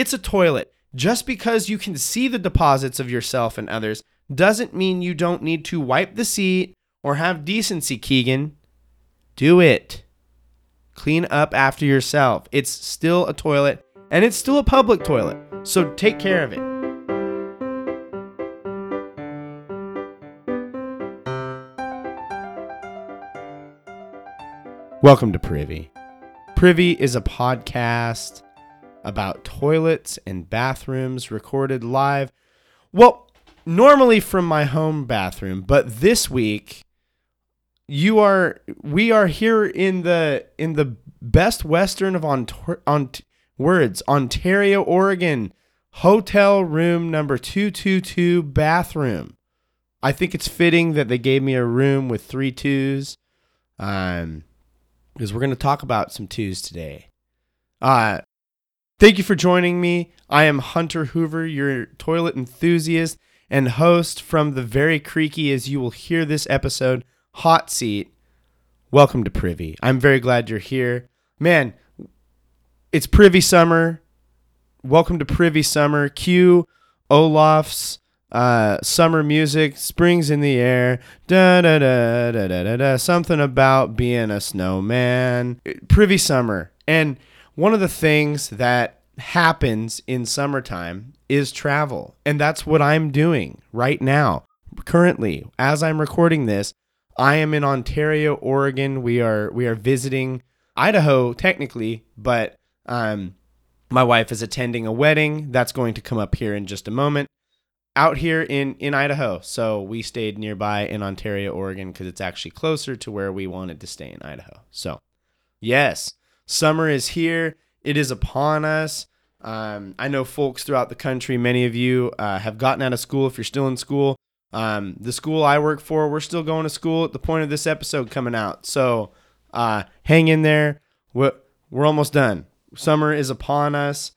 It's a toilet. Just because you can see the deposits of yourself and others doesn't mean you don't need to wipe the seat or have decency, Keegan. Do it. Clean up after yourself. It's still a toilet, and it's still a public toilet, so take care of it. Welcome to Privy. Privy is a podcast about toilets and bathrooms recorded live. Well, normally from my home bathroom, but this week we are here in the Best Western of Ontario, Oregon, hotel room number 222 bathroom. I think it's fitting that they gave me a room with 3 2s, because we're going to talk about some 2s today. Thank you for joining me. I am Hunter Hoover, your toilet enthusiast and host from the very creaky, as you will hear this episode, hot seat. Welcome to Privy. I'm very glad you're here. Man, it's Privy Summer. Welcome to Privy Summer. Cue Olaf's summer music, Spring's in the Air, da-da-da-da-da-da-da, something about being a snowman. Privy Summer. And one of the things that happens in summertime is travel. And that's what I'm doing right now. Currently, as I'm recording this, I am in Ontario, Oregon. We are visiting Idaho, technically, but my wife is attending a wedding. That's going to come up here in just a moment. Out here in Idaho. So we stayed nearby in Ontario, Oregon, because it's actually closer to where we wanted to stay in Idaho. So, yes. Summer is here. It is upon us. I know folks throughout the country, many of you have gotten out of school. If you're still in school, the school I work for, we're still going to school at the point of this episode coming out. So hang in there. We're almost done. Summer is upon us.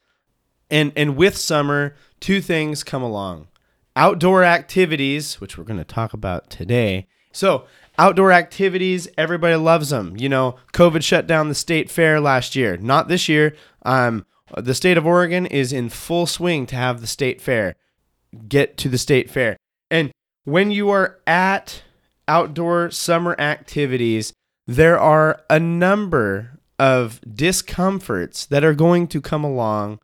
And with summer, 2 things come along. Outdoor activities, which we're going to talk about today. So outdoor activities, everybody loves them. You know, COVID shut down the state fair last year. Not this year. The state of Oregon is in full swing to have the state fair. Get to the state fair. And when you are at outdoor summer activities, there are a number of discomforts that are going to come along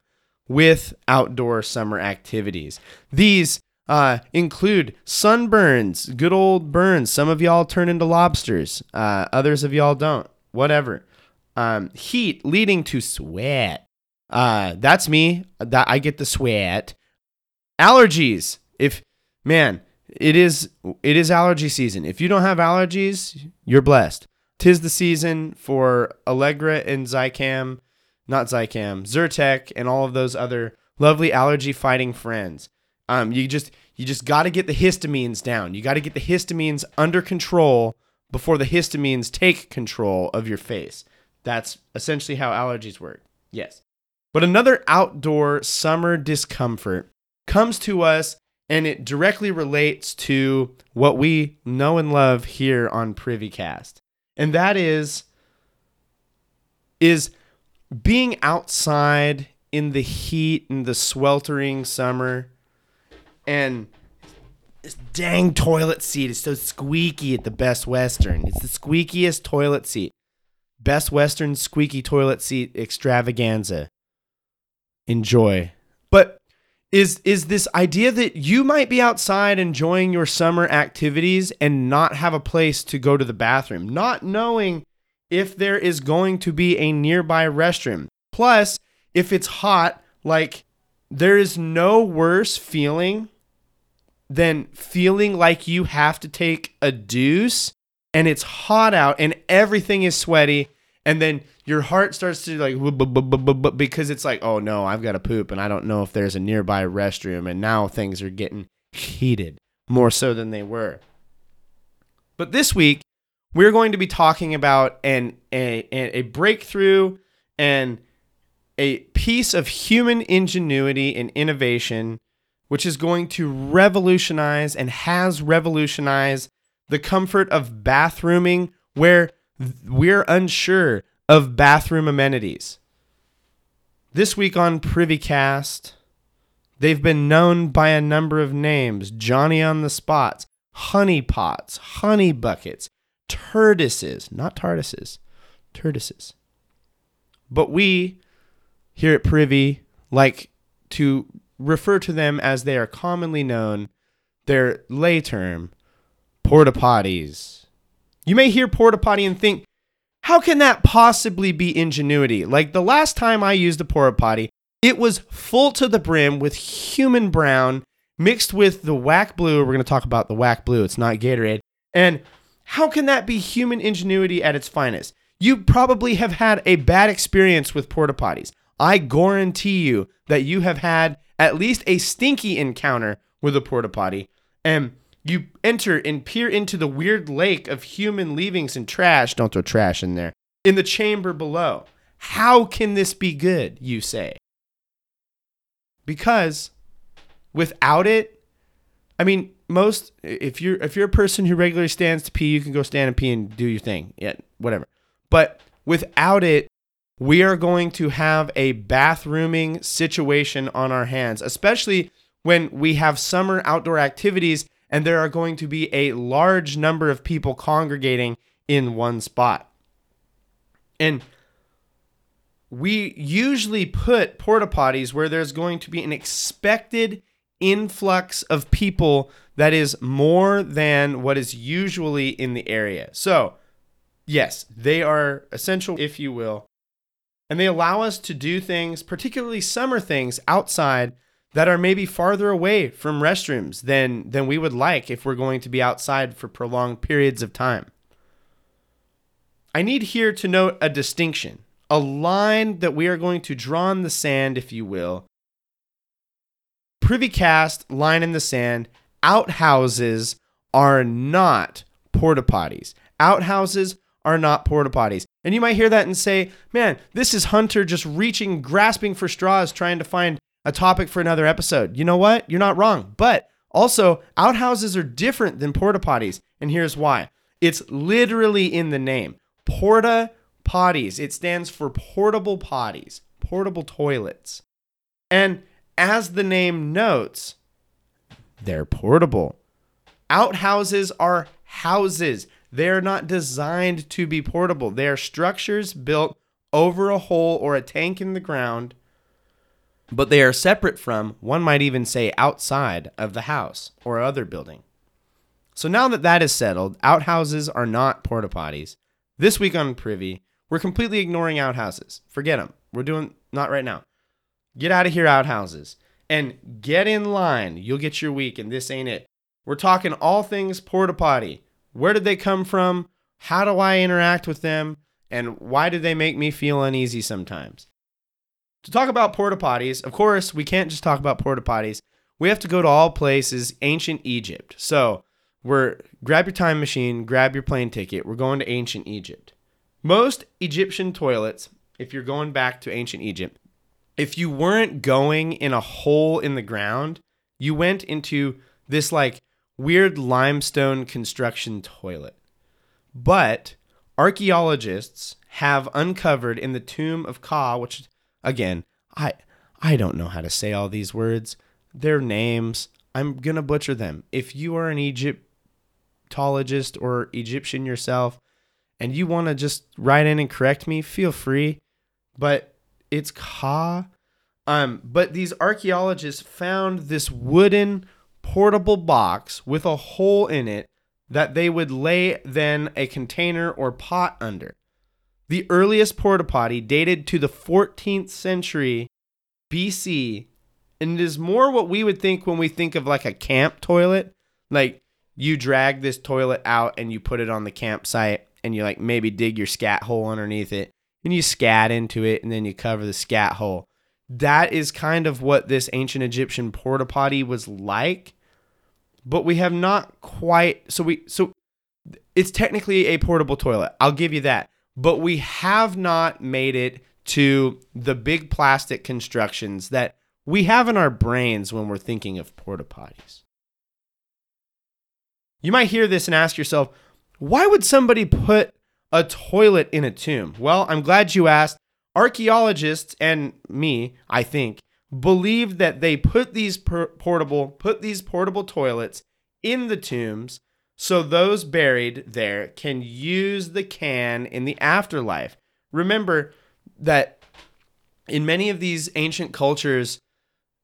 with outdoor summer activities. These include sunburns, good old burns. Some of y'all turn into lobsters. Others of y'all don't. Whatever. Heat leading to sweat. That's me. I get the sweat. Allergies. It is allergy season. If you don't have allergies, you're blessed. 'Tis the season for Allegra and Zyrtec, and all of those other lovely allergy-fighting friends. You just got to get the histamines down. You got to get the histamines under control before the histamines take control of your face. That's essentially how allergies work. Yes. But another outdoor summer discomfort comes to us, and it directly relates to what we know and love here on PrivyCast. And that is being outside in the heat and the sweltering summer. And this dang toilet seat is so squeaky at the Best Western. It's the squeakiest toilet seat. Best Western squeaky toilet seat extravaganza. Enjoy. But is this idea that you might be outside enjoying your summer activities and not have a place to go to the bathroom, not knowing if there is going to be a nearby restroom. Plus, if it's hot, like, there is no worse feeling than feeling like you have to take a deuce, and it's hot out and everything is sweaty, and then your heart starts to like, because it's like, oh no, I've got to poop and I don't know if there's a nearby restroom, and now things are getting heated more so than they were. But this week we're going to be talking about a breakthrough and a piece of human ingenuity and innovation, which is going to revolutionize and has revolutionized the comfort of bathrooming where we're unsure of bathroom amenities. This week on PrivyCast, they've been known by a number of names. Johnny on the spots, honey pots, honey buckets, turdises, not tardises, turdises. But we here at Privy like to refer to them as they are commonly known, their lay term, porta potties. You may hear porta potty and think, how can that possibly be ingenuity? Like the last time I used a porta potty, it was full to the brim with human brown mixed with the whack blue. We're going to talk about the whack blue. It's not Gatorade. And how can that be human ingenuity at its finest? You probably have had a bad experience with porta potties. I guarantee you that you have had at least a stinky encounter with a porta potty. And you enter and peer into the weird lake of human leavings and trash. Don't throw trash in there. In the chamber below. How can this be good, you say? Because without it, I mean, most, if you're a person who regularly stands to pee, you can go stand and pee and do your thing. Yeah, whatever. But without it, we are going to have a bathrooming situation on our hands, especially when we have summer outdoor activities and there are going to be a large number of people congregating in one spot. And we usually put porta potties where there's going to be an expected influx of people that is more than what is usually in the area. So, yes, they are essential, if you will. And they allow us to do things, particularly summer things outside that are maybe farther away from restrooms than we would like if we're going to be outside for prolonged periods of time. I need here to note a distinction, a line that we are going to draw in the sand, if you will. PrivyCast, line in the sand, outhouses are not porta potties. Outhouses are not porta potties. And you might hear that and say, man, this is Hunter just reaching, grasping for straws, trying to find a topic for another episode. You know what? You're not wrong. But also, outhouses are different than porta potties. And here's why. It's literally in the name. Porta potties. It stands for portable potties, portable toilets. And as the name notes, they're portable. Outhouses are houses. They are not designed to be portable. They are structures built over a hole or a tank in the ground, but they are separate from, one might even say, outside of the house or other building. So now that that is settled, outhouses are not porta potties. This week on Privy, we're completely ignoring outhouses. Forget them. We're doing not right now. Get out of here, outhouses, and get in line. You'll get your week, and this ain't it. We're talking all things porta potty. Where did they come from? How do I interact with them? And why do they make me feel uneasy sometimes? To talk about porta potties, of course, we can't just talk about porta potties. We have to go to all places, ancient Egypt. So grab your time machine, grab your plane ticket. We're going to ancient Egypt. Most Egyptian toilets, if you're going back to ancient Egypt, if you weren't going in a hole in the ground, you went into this like weird limestone construction toilet. But archaeologists have uncovered in the tomb of Ka, which again, I don't know how to say all these words, their names. I'm going to butcher them. If you are an Egyptologist or Egyptian yourself and you want to just write in and correct me, feel free. But it's Ka. But these archaeologists found this wooden portable box with a hole in it that they would lay then a container or pot under. The earliest porta potty dated to the 14th century BC, and it is more what we would think when we think of like a camp toilet. Like you drag this toilet out and you put it on the campsite and you like maybe dig your scat hole underneath it and you scat into it and then you cover the scat hole. That is kind of what this ancient Egyptian porta potty was like. But we have not quite, so it's technically a portable toilet. I'll give you that. But we have not made it to the big plastic constructions that we have in our brains when we're thinking of porta potties. You might hear this and ask yourself, why would somebody put a toilet in a tomb? Well, I'm glad you asked. Archaeologists and me, I think, believe that they put these portable toilets in the tombs so those buried there can use the can in the afterlife. Remember that in many of these ancient cultures,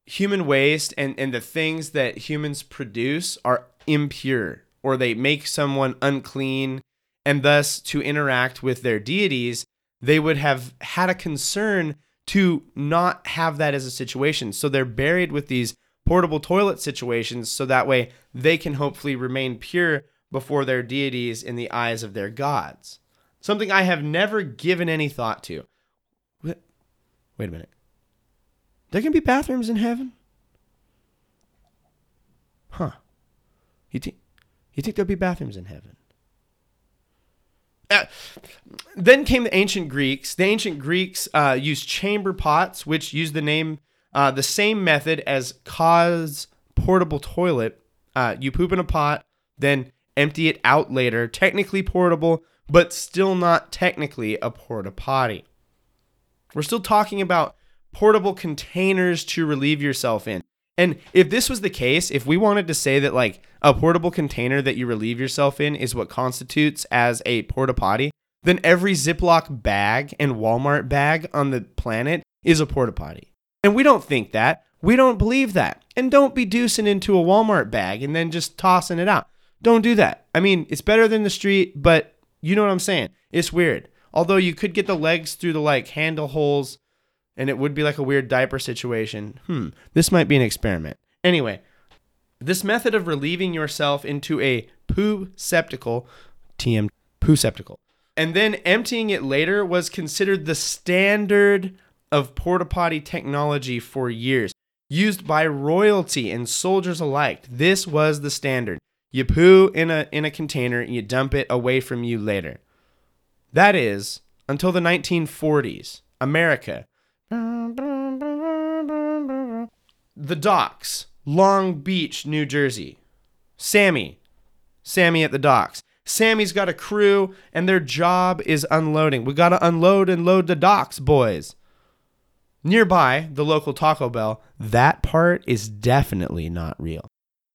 human waste and the things that humans produce are impure, or they make someone unclean, and thus to interact with their deities, they would have had a concern to not have that as a situation. So they're buried with these portable toilet situations so that way they can hopefully remain pure before their deities in the eyes of their gods. Something I have never given any thought to. Wait a minute. There can be bathrooms in heaven? Huh. You think there'll be bathrooms in heaven? Then came the ancient Greeks. The ancient Greeks used chamber pots, which used the same method as Ka's portable toilet. You poop in a pot, then empty it out later. Technically portable, but still not technically a porta potty. We're still talking about portable containers to relieve yourself in. And if this was the case, if we wanted to say that like a portable container that you relieve yourself in is what constitutes as a porta potty, then every Ziploc bag and Walmart bag on the planet is a porta potty. And we don't think that. We don't believe that. And don't be deucing into a Walmart bag and then just tossing it out. Don't do that. I mean, it's better than the street, but you know what I'm saying? It's weird. Although you could get the legs through the like handle holes, and it would be like a weird diaper situation. This might be an experiment. Anyway, this method of relieving yourself into a poo-septicle, and then emptying it later was considered the standard of porta-potty technology for years. Used by royalty and soldiers alike, this was the standard. You poo in a container and you dump it away from you later. That is, until the 1940s, America. The docks, Long Beach, New Jersey. Sammy at the docks. Sammy's got a crew and their job is unloading. We got to unload and load the docks, boys. Nearby, the local Taco Bell. That part is definitely not real.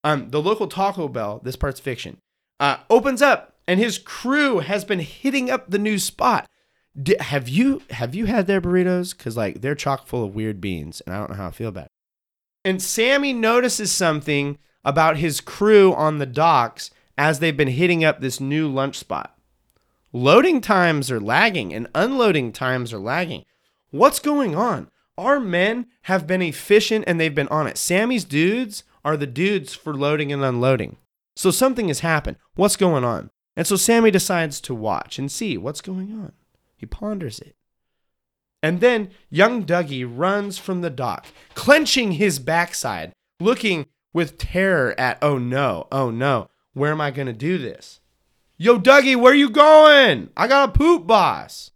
The local Taco Bell, this part's fiction, opens up and his crew has been hitting up the new spot. Have you had their burritos? Because like they're chock full of weird beans and I don't know how I feel about it. And Sammy notices something about his crew on the docks as they've been hitting up this new lunch spot. Loading times are lagging and unloading times are lagging. What's going on? Our men have been efficient and they've been on it. Sammy's dudes are the dudes for loading and unloading. So something has happened. What's going on? And so Sammy decides to watch and see what's going on. He ponders it. And then young Dougie runs from the dock, clenching his backside, looking with terror at, oh no, where am I going to do this? Yo, Dougie, where you going? I got a poop, boss.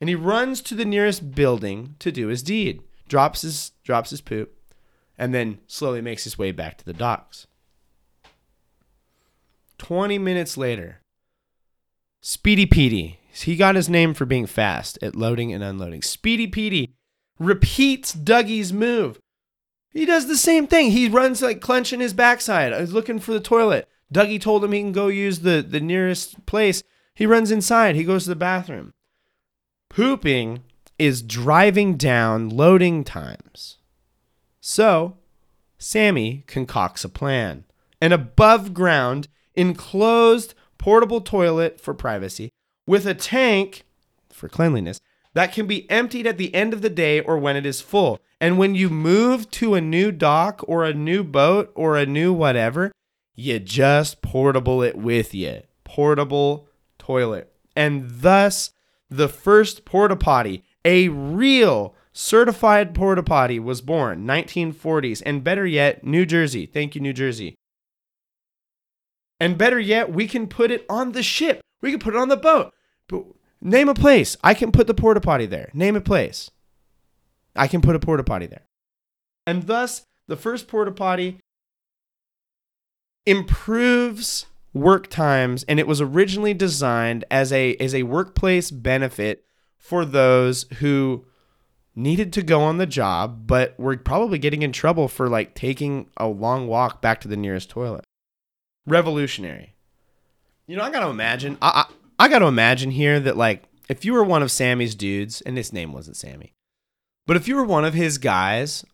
And he runs to the nearest building to do his deed, drops his poop, and then slowly makes his way back to the docks. 20 minutes later, Speedy Petey. He got his name for being fast at loading and unloading. Speedy Petey repeats Dougie's move. He does the same thing. He runs like clenching his backside. He's looking for the toilet. Dougie told him he can go use the nearest place. He runs inside. He goes to the bathroom. Pooping is driving down loading times. So Sammy concocts a plan. An above ground enclosed portable toilet for privacy, with a tank for cleanliness that can be emptied at the end of the day or when it is full. And when you move to a new dock or a new boat or a new whatever, you just portable it with you. Portable toilet. And thus, the first porta potty, a real certified porta potty, was born, 1940s. And better yet, New Jersey. Thank you, New Jersey. And better yet, we can put it on the ship. We can put it on the boat. But name a place. I can put the porta potty there. Name a place. I can put a porta potty there. And thus, the first porta potty improves work times, and it was originally designed as a workplace benefit for those who needed to go on the job, but were probably getting in trouble for like taking a long walk back to the nearest toilet. Revolutionary. You know, I got to imagine, I got to imagine here that like, if you were one of Sammy's dudes, and his name wasn't Sammy, but if you were one of his guys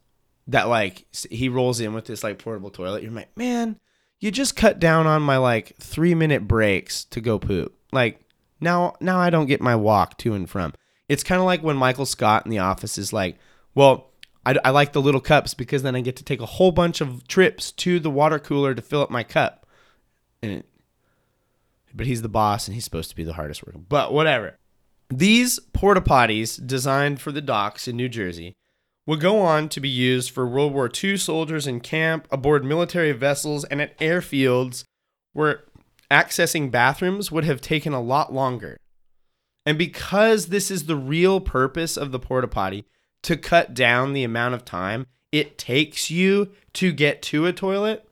that like, he rolls in with this like portable toilet, you're like, man, you just cut down on my like 3-minute breaks to go poop. Like now I don't get my walk to and from. It's kind of like when Michael Scott in The Office is like, well, I like the little cups because then I get to take a whole bunch of trips to the water cooler to fill up my cup. But he's the boss and he's supposed to be the hardest worker. But whatever. These porta potties designed for the docks in New Jersey would go on to be used for World War II soldiers in camp, aboard military vessels, and at airfields where accessing bathrooms would have taken a lot longer. And because this is the real purpose of the porta potty, to cut down the amount of time it takes you to get to a toilet,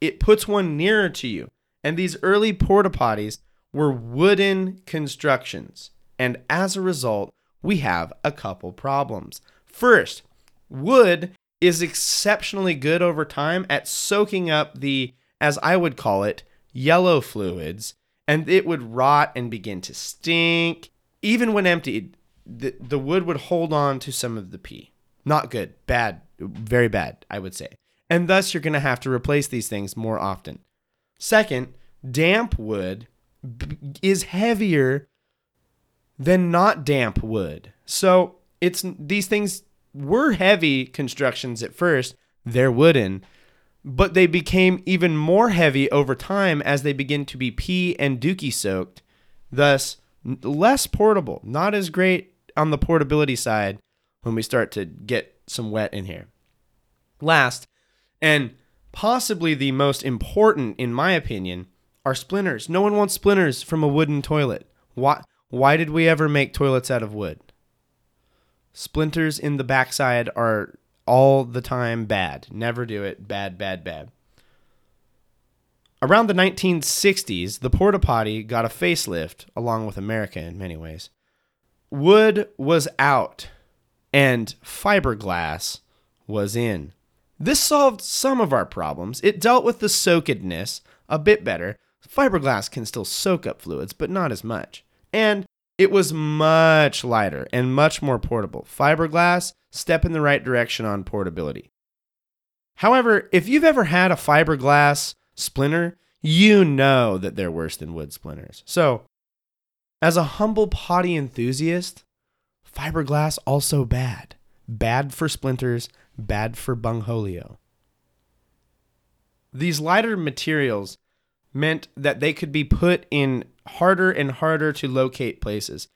it puts one nearer to you. And these early porta potties were wooden constructions. And as a result, we have a couple problems. First, wood is exceptionally good over time at soaking up the, as I would call it, yellow fluids, and it would rot and begin to stink. Even when emptied, the wood would hold on to some of the pee. Not good. Bad. Very bad, I would say. And thus, you're going to have to replace these things more often. Second, damp wood is heavier than not damp wood. So these things were heavy constructions at first. They're wooden. But they became even more heavy over time as they begin to be pee and dookie soaked, thus less portable, not as great on the portability side when we start to get some wet in here. Last, and possibly the most important, in my opinion, are splinters. No one wants splinters from a wooden toilet. Why did we ever make toilets out of wood? Splinters in the backside are all the time bad. Never do it. Bad, bad, bad. Around the 1960s, the porta potty got a facelift, along with America in many ways. Wood was out, and fiberglass was in. This solved some of our problems. It dealt with the soakedness a bit better. Fiberglass can still soak up fluids, but not as much. And it was much lighter and much more portable. Fiberglass, step in the right direction on portability. However, if you've ever had a fiberglass splinter, you know that they're worse than wood splinters. So, as a humble potty enthusiast, fiberglass also bad. Bad for splinters, bad for bungholio. These lighter materials meant that they could be put in harder and harder to locate places.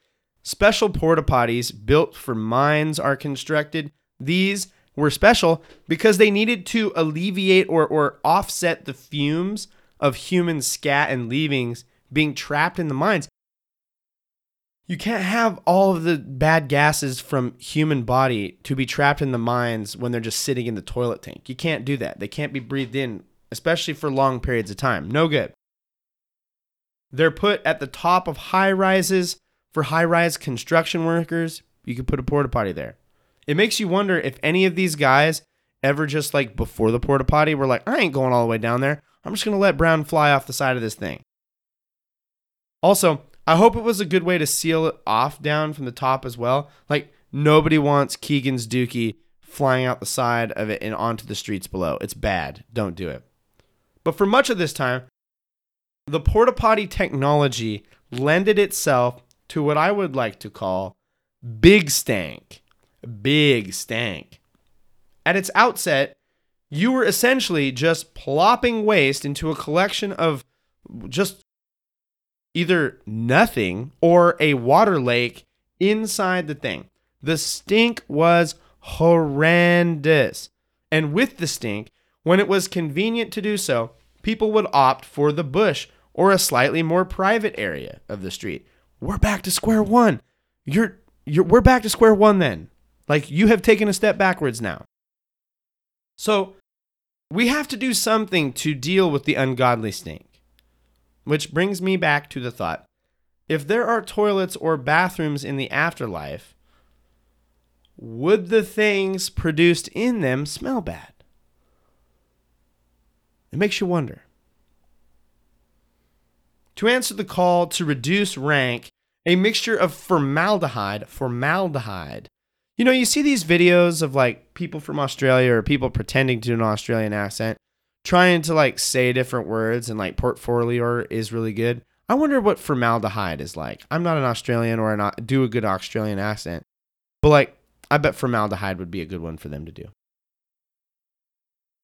Special porta potties built for mines are constructed. These were special because they needed to alleviate or offset the fumes of human scat and leavings being trapped in the mines. You can't have all of the bad gases from human body to be trapped in the mines when they're just sitting in the toilet tank. You can't do that. They can't be breathed in, especially for long periods of time. No good. They're put at the top of high-rises for high-rise construction workers. You could put a porta potty there. It makes you wonder if any of these guys ever just like before the porta potty were like, I ain't going all the way down there. I'm just going to let Brown fly off the side of this thing. Also, I hope it was a good way to seal it off down from the top as well. Like, nobody wants Keegan's dookie flying out the side of it and onto the streets below. It's bad. Don't do it. But for much of this time, the porta potty technology lended itself to what I would like to call big stank. Big stank. At its outset, you were essentially just plopping waste into a collection of just either nothing or a water lake inside the thing. The stink was horrendous. And with the stink, when it was convenient to do so, people would opt for the bush or a slightly more private area of the street. We're back to square one. We're back to square one then. Like, you have taken a step backwards now. So we have to do something to deal with the ungodly stink, which brings me back to the thought If there are toilets or bathrooms in the afterlife, would the things produced in them smell bad? It makes you wonder. To answer the call to reduce rank, a mixture of formaldehyde. You know, you see these videos of like people from Australia or people pretending to do an Australian accent, trying to like say different words, and like portfolio is really good. I wonder what formaldehyde is like. I'm not an Australian or not do a good Australian accent, but like I bet formaldehyde would be a good one for them to do.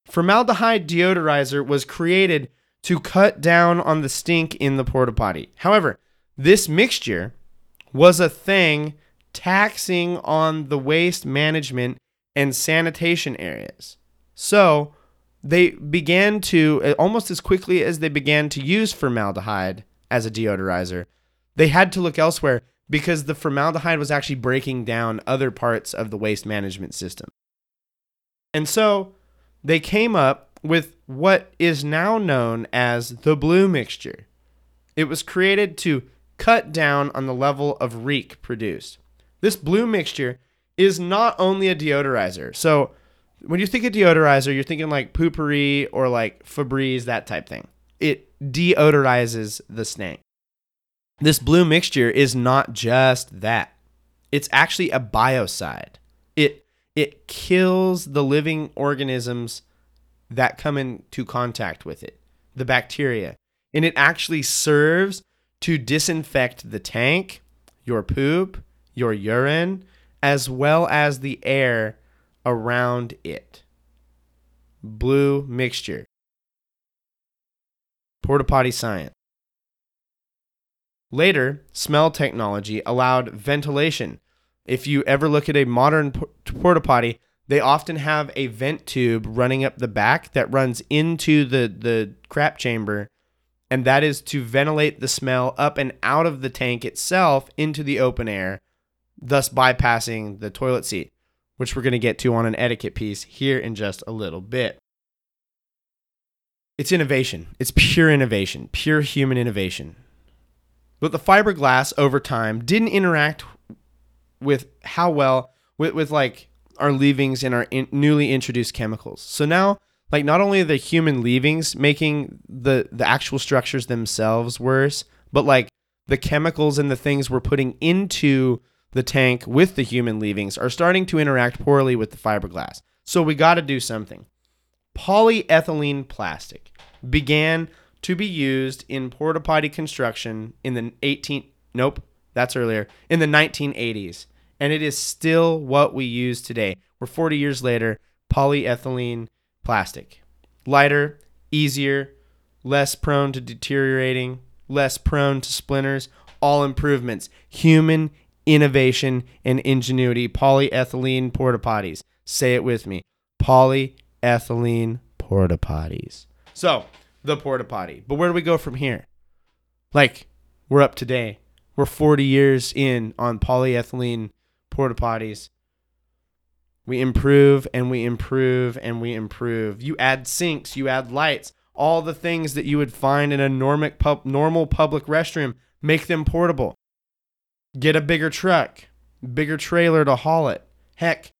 Formaldehyde deodorizer was created to cut down on the stink in the porta potty. However, this mixture was a thing taxing on the waste management and sanitation areas. So they began to, almost as quickly as they began to use formaldehyde as a deodorizer, they had to look elsewhere because the formaldehyde was actually breaking down other parts of the waste management system. And so they came up with what is now known as the blue mixture. It was created to cut down on the level of reek produced. This blue mixture is not only a deodorizer. So when you think of deodorizer, you're thinking like Poo-Pourri or like Febreze, that type thing. It deodorizes the snake. This blue mixture is not just that. It's actually a biocide. It kills the living organisms that come into contact with it, the bacteria. And it actually serves to disinfect the tank, your poop, your urine, as well as the air around it. Blue mixture. Porta potty science. Later, smell technology allowed ventilation. If you ever look at a modern porta potty, they often have a vent tube running up the back that runs into the crap chamber, and that is to ventilate the smell up and out of the tank itself into the open air, thus bypassing the toilet seat, which we're going to get to on an etiquette piece here in just a little bit. It's innovation. It's pure innovation, pure human innovation. But the fiberglass over time didn't interact with how well with like our leavings and our newly introduced chemicals. So now, like, not only are the human leavings making the actual structures themselves worse, but like the chemicals and the things we're putting into the tank with the human leavings are starting to interact poorly with the fiberglass. So we got to do something. Polyethylene plastic began to be used in porta potty construction in the 1980s, and it is still what we use today. We're 40 years later. Polyethylene plastic, lighter, easier, less prone to deteriorating, less prone to splinters, all improvements, human innovation and ingenuity. Polyethylene porta potties. Say it with me. Polyethylene porta potties. So, the porta potty. But where do we go from here? Like, we're up today. We're 40 years in on polyethylene porta potties. We improve and we improve and we improve. You add sinks, you add lights, all the things that you would find in a normal public restroom, make them portable. Get a bigger truck, bigger trailer to haul it. Heck,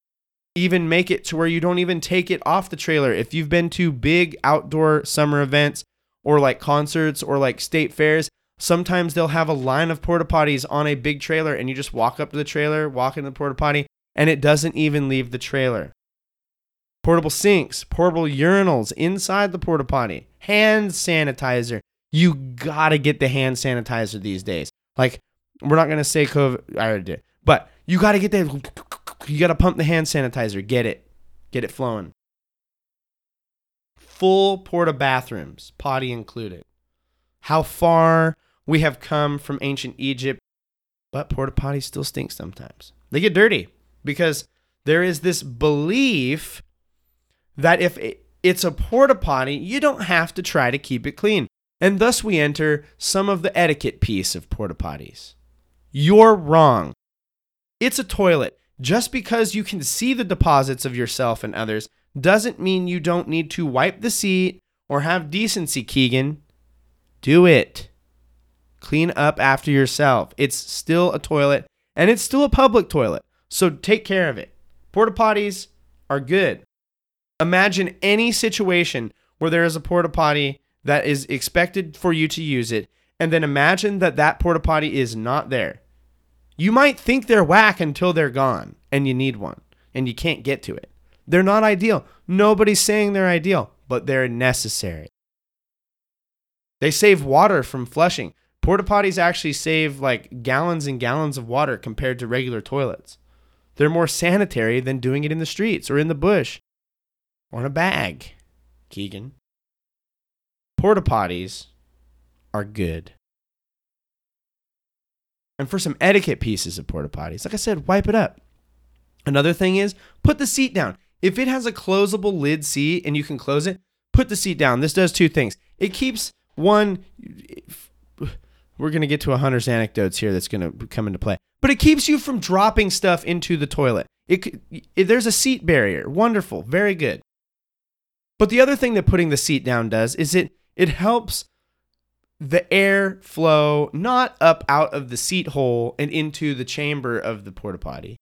even make it to where you don't even take it off the trailer. If you've been to big outdoor summer events or like concerts or like state fairs, sometimes they'll have a line of porta potties on a big trailer, and you just walk up to the trailer, walk into the porta potty, and it doesn't even leave the trailer. Portable sinks, portable urinals inside the porta potty, hand sanitizer. You gotta get the hand sanitizer these days. Like, we're not gonna say COVID, I already did, but you gotta get the, you gotta pump the hand sanitizer, get it flowing. Full porta bathrooms, potty included. How far we have come from ancient Egypt, but porta potties still stink sometimes. They get dirty because there is this belief that if it's a porta potty, you don't have to try to keep it clean. And thus we enter some of the etiquette piece of porta potties. You're wrong. It's a toilet. Just because you can see the deposits of yourself and others doesn't mean you don't need to wipe the seat or have decency, Keegan. Do it. Clean up after yourself. It's still a toilet, and it's still a public toilet. So take care of it. Porta potties are good. Imagine any situation where there is a porta potty that is expected for you to use it, and then imagine that that porta potty is not there. You might think they're whack until they're gone, and you need one, and you can't get to it. They're not ideal. Nobody's saying they're ideal, but they're necessary. They save water from flushing. Porta potties actually save like gallons and gallons of water compared to regular toilets. They're more sanitary than doing it in the streets or in the bush or in a bag, Keegan. Porta potties are good. And for some etiquette pieces of porta potties, like I said, wipe it up. Another thing is put the seat down. If it has a closable lid seat and you can close it, put the seat down. This does two things. It keeps one, we're going to get to a Hunter's anecdotes here that's going to come into play, but it keeps you from dropping stuff into the toilet. There's a seat barrier. Wonderful. Very good. But the other thing that putting the seat down does is it helps the air flow not up out of the seat hole and into the chamber of the porta potty.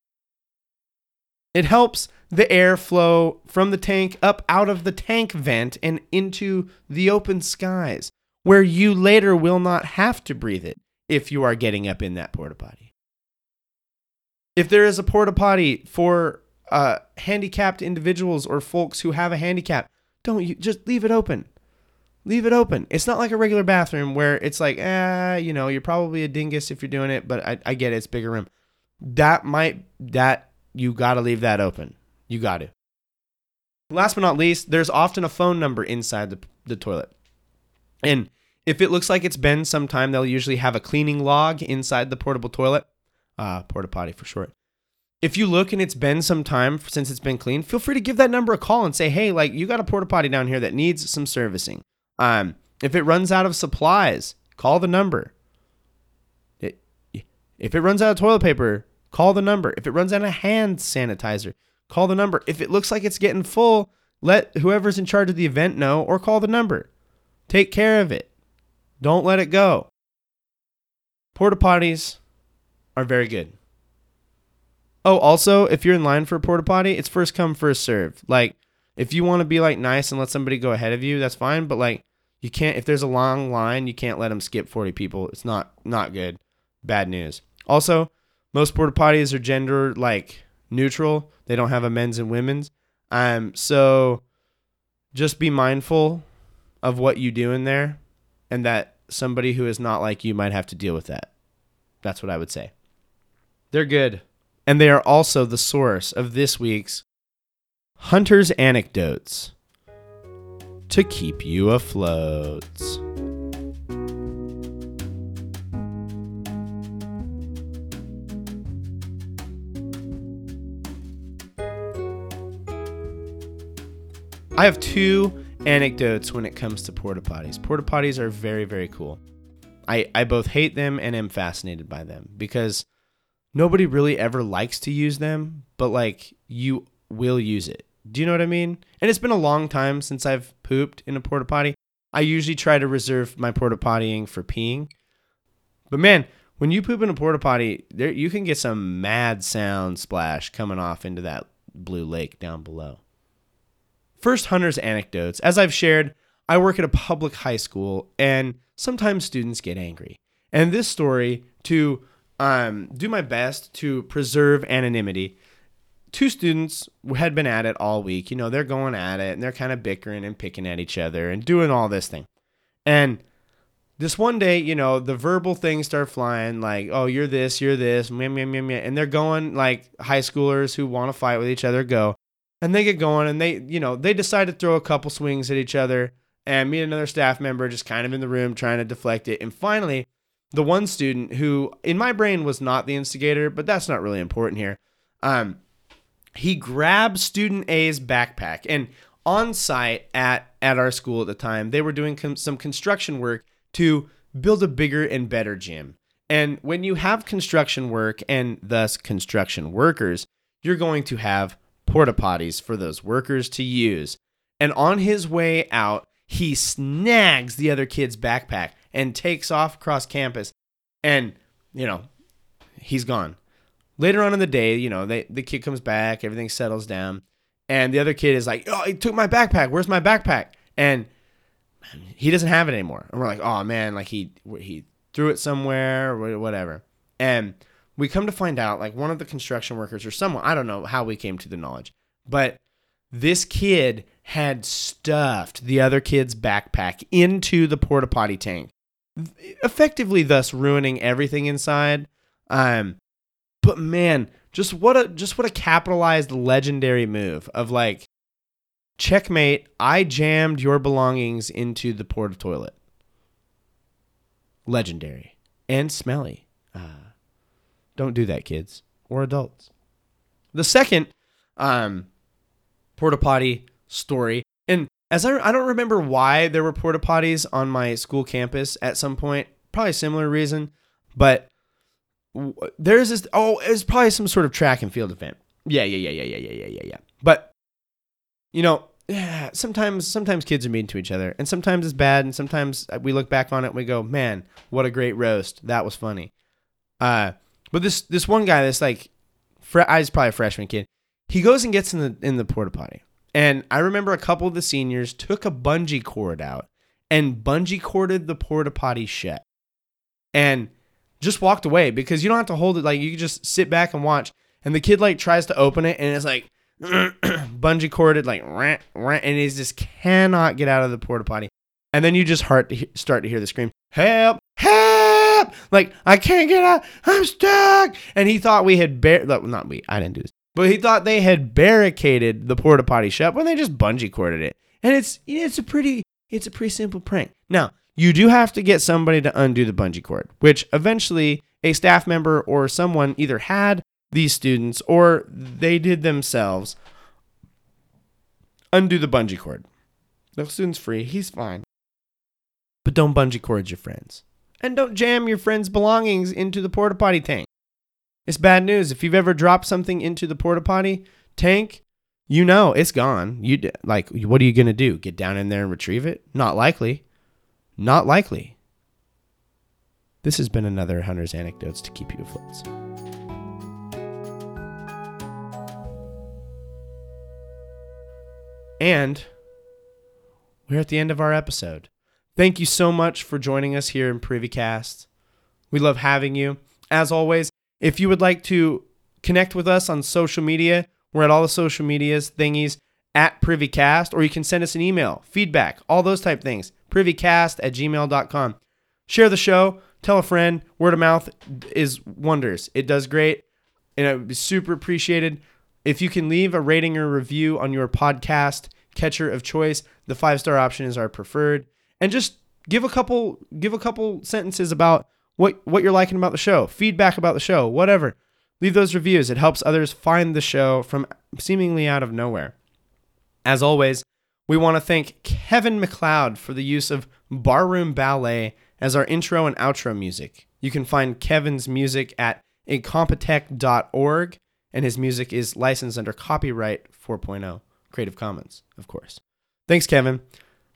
It helps the air flow from the tank up out of the tank vent and into the open skies, where you later will not have to breathe it if you are getting up in that porta potty. If there is a porta potty for handicapped individuals or folks who have a handicap, just leave it open. Leave it open. It's not like a regular bathroom where it's like, you're probably a dingus if you're doing it, but I get it. It's bigger room. You got to leave that open. You got to. Last but not least, there's often a phone number inside the toilet. And if it looks like it's been some time, they'll usually have a cleaning log inside the portable toilet, porta potty for short. If you look and it's been some time since it's been cleaned, feel free to give that number a call and say, hey, you got a porta potty down here that needs some servicing. If it runs out of supplies, call the number. If it runs out of toilet paper, call the number. If it runs out of hand sanitizer, call the number. If it looks like it's getting full, let whoever's in charge of the event know or call the number. Take care of it. Don't let it go. Porta potties are very good. Oh, also, if you're in line for a porta potty, it's first come, first serve. If you want to be nice and let somebody go ahead of you, that's fine. But you can't. If there's a long line, you can't let them skip 40 people. It's not good. Bad news. Also, most porta potties are gender neutral. They don't have a men's and women's. So just be mindful of what you do in there, and that somebody who is not like you might have to deal with that. That's what I would say. They're good. And they are also the source of this week's Hunter's Anecdotes to keep you afloat. I have two anecdotes when it comes to porta potties. Porta potties are very, very cool. I both hate them and am fascinated by them because nobody really ever likes to use them, but you will use it. Do you know what I mean? And it's been a long time since I've pooped in a porta potty. I usually try to reserve my porta pottying for peeing. But man, when you poop in a porta potty, you can get some mad sound splash coming off into that blue lake down below. First, Hunter's anecdotes. As I've shared, I work at a public high school, and sometimes students get angry. And this story, to do my best to preserve anonymity, two students had been at it all week. They're going at it, and they're kind of bickering and picking at each other and doing all this thing. And this one day, the verbal things start flying, oh, you're this, meh, meh, meh, meh. And they're going like high schoolers who want to fight with each other go. And they get going, and they decide to throw a couple swings at each other, and me and another staff member just kind of in the room trying to deflect it. And finally, the one student who, in my brain, was not the instigator, but that's not really important here, he grabbed student A's backpack. And on site at our school at the time, they were doing some construction work to build a bigger and better gym. And when you have construction work, and thus construction workers, you're going to have porta potties for those workers to use. And on his way out, he snags the other kid's backpack and takes off across campus And, you know, he's gone. Later on in the day, you know, the kid comes back, everything settles down. And the other kid is like, oh, he took my backpack. Where's my backpack? And he doesn't have it anymore. And we're like, oh, man, like he threw it somewhere or whatever. And we come to find out, like, one of the construction workers or someone, I don't know how we came to the knowledge, but this kid had stuffed the other kid's backpack into the porta potty tank, effectively thus ruining everything inside. But man, just what a capitalized legendary move of like, checkmate, I jammed your belongings into the porta toilet. Legendary and smelly. Don't do that, kids or adults. The second porta potty story, and as I don't remember why there were porta potties on my school campus at some point, probably similar reason, but there's this, it was probably some sort of track and field event. Yeah. But, you know, yeah, sometimes kids are mean to each other, and sometimes it's bad, and sometimes we look back on it and we go, man, what a great roast. That was funny. But this one guy, this like, he's probably a freshman kid, he goes and gets in the porta potty. And I remember a couple of the seniors took a bungee cord out and bungee corded the porta potty shut. And just walked away, because you don't have to hold it. Like, you can just sit back and watch. And the kid like tries to open it, and it's like bungee corded, like rant, and he just cannot get out of the porta potty. And then you just start to hear the scream, help, help! Like, I can't get out, I'm stuck. And he thought we had not we, I didn't do this, but he thought they had barricaded the porta potty shut when they just bungee corded it. And it's a pretty simple prank. Now, you do have to get somebody to undo the bungee cord, which eventually a staff member or someone either had these students or they did themselves undo the bungee cord. The student's free. He's fine. But don't bungee cord your friends. And don't jam your friends' belongings into the porta potty tank. It's bad news. If you've ever dropped something into the porta potty tank, you know it's gone. What are you going to do? Get down in there and retrieve it? Not likely. Not likely. This has been another Hunter's Anecdotes to keep you afloat. And we're at the end of our episode. Thank you so much for joining us here in PrivyCast. We love having you. As always, if you would like to connect with us on social media, we're at all the social medias thingies at PrivyCast, or you can send us an email, feedback, all those type things. PrivyCast@gmail.com. Share the show. Tell a friend. Word of mouth is wonders. It does great. And it would be super appreciated. If you can leave a rating or review on your podcast catcher of choice, the 5-star option is our preferred. And just give a couple sentences about what you're liking about the show, feedback about the show, whatever. Leave those reviews. It helps others find the show from seemingly out of nowhere. As always, we want to thank Kevin McLeod for the use of Barroom Ballet as our intro and outro music. You can find Kevin's music at incompetech.org, and his music is licensed under copyright 4.0, Creative Commons, of course. Thanks, Kevin.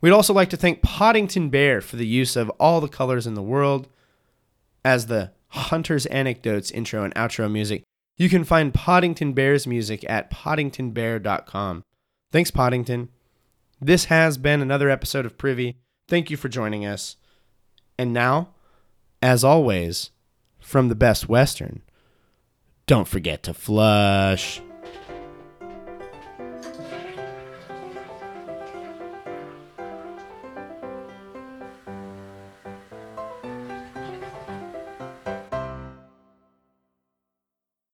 We'd also like to thank Poddington Bear for the use of All the Colors in the World as the Hunter's Anecdotes intro and outro music. You can find Poddington Bear's music at poddingtonbear.com. Thanks, Poddington. This has been another episode of Privy. Thank you for joining us. And now, as always, from the Best Western, don't forget to flush.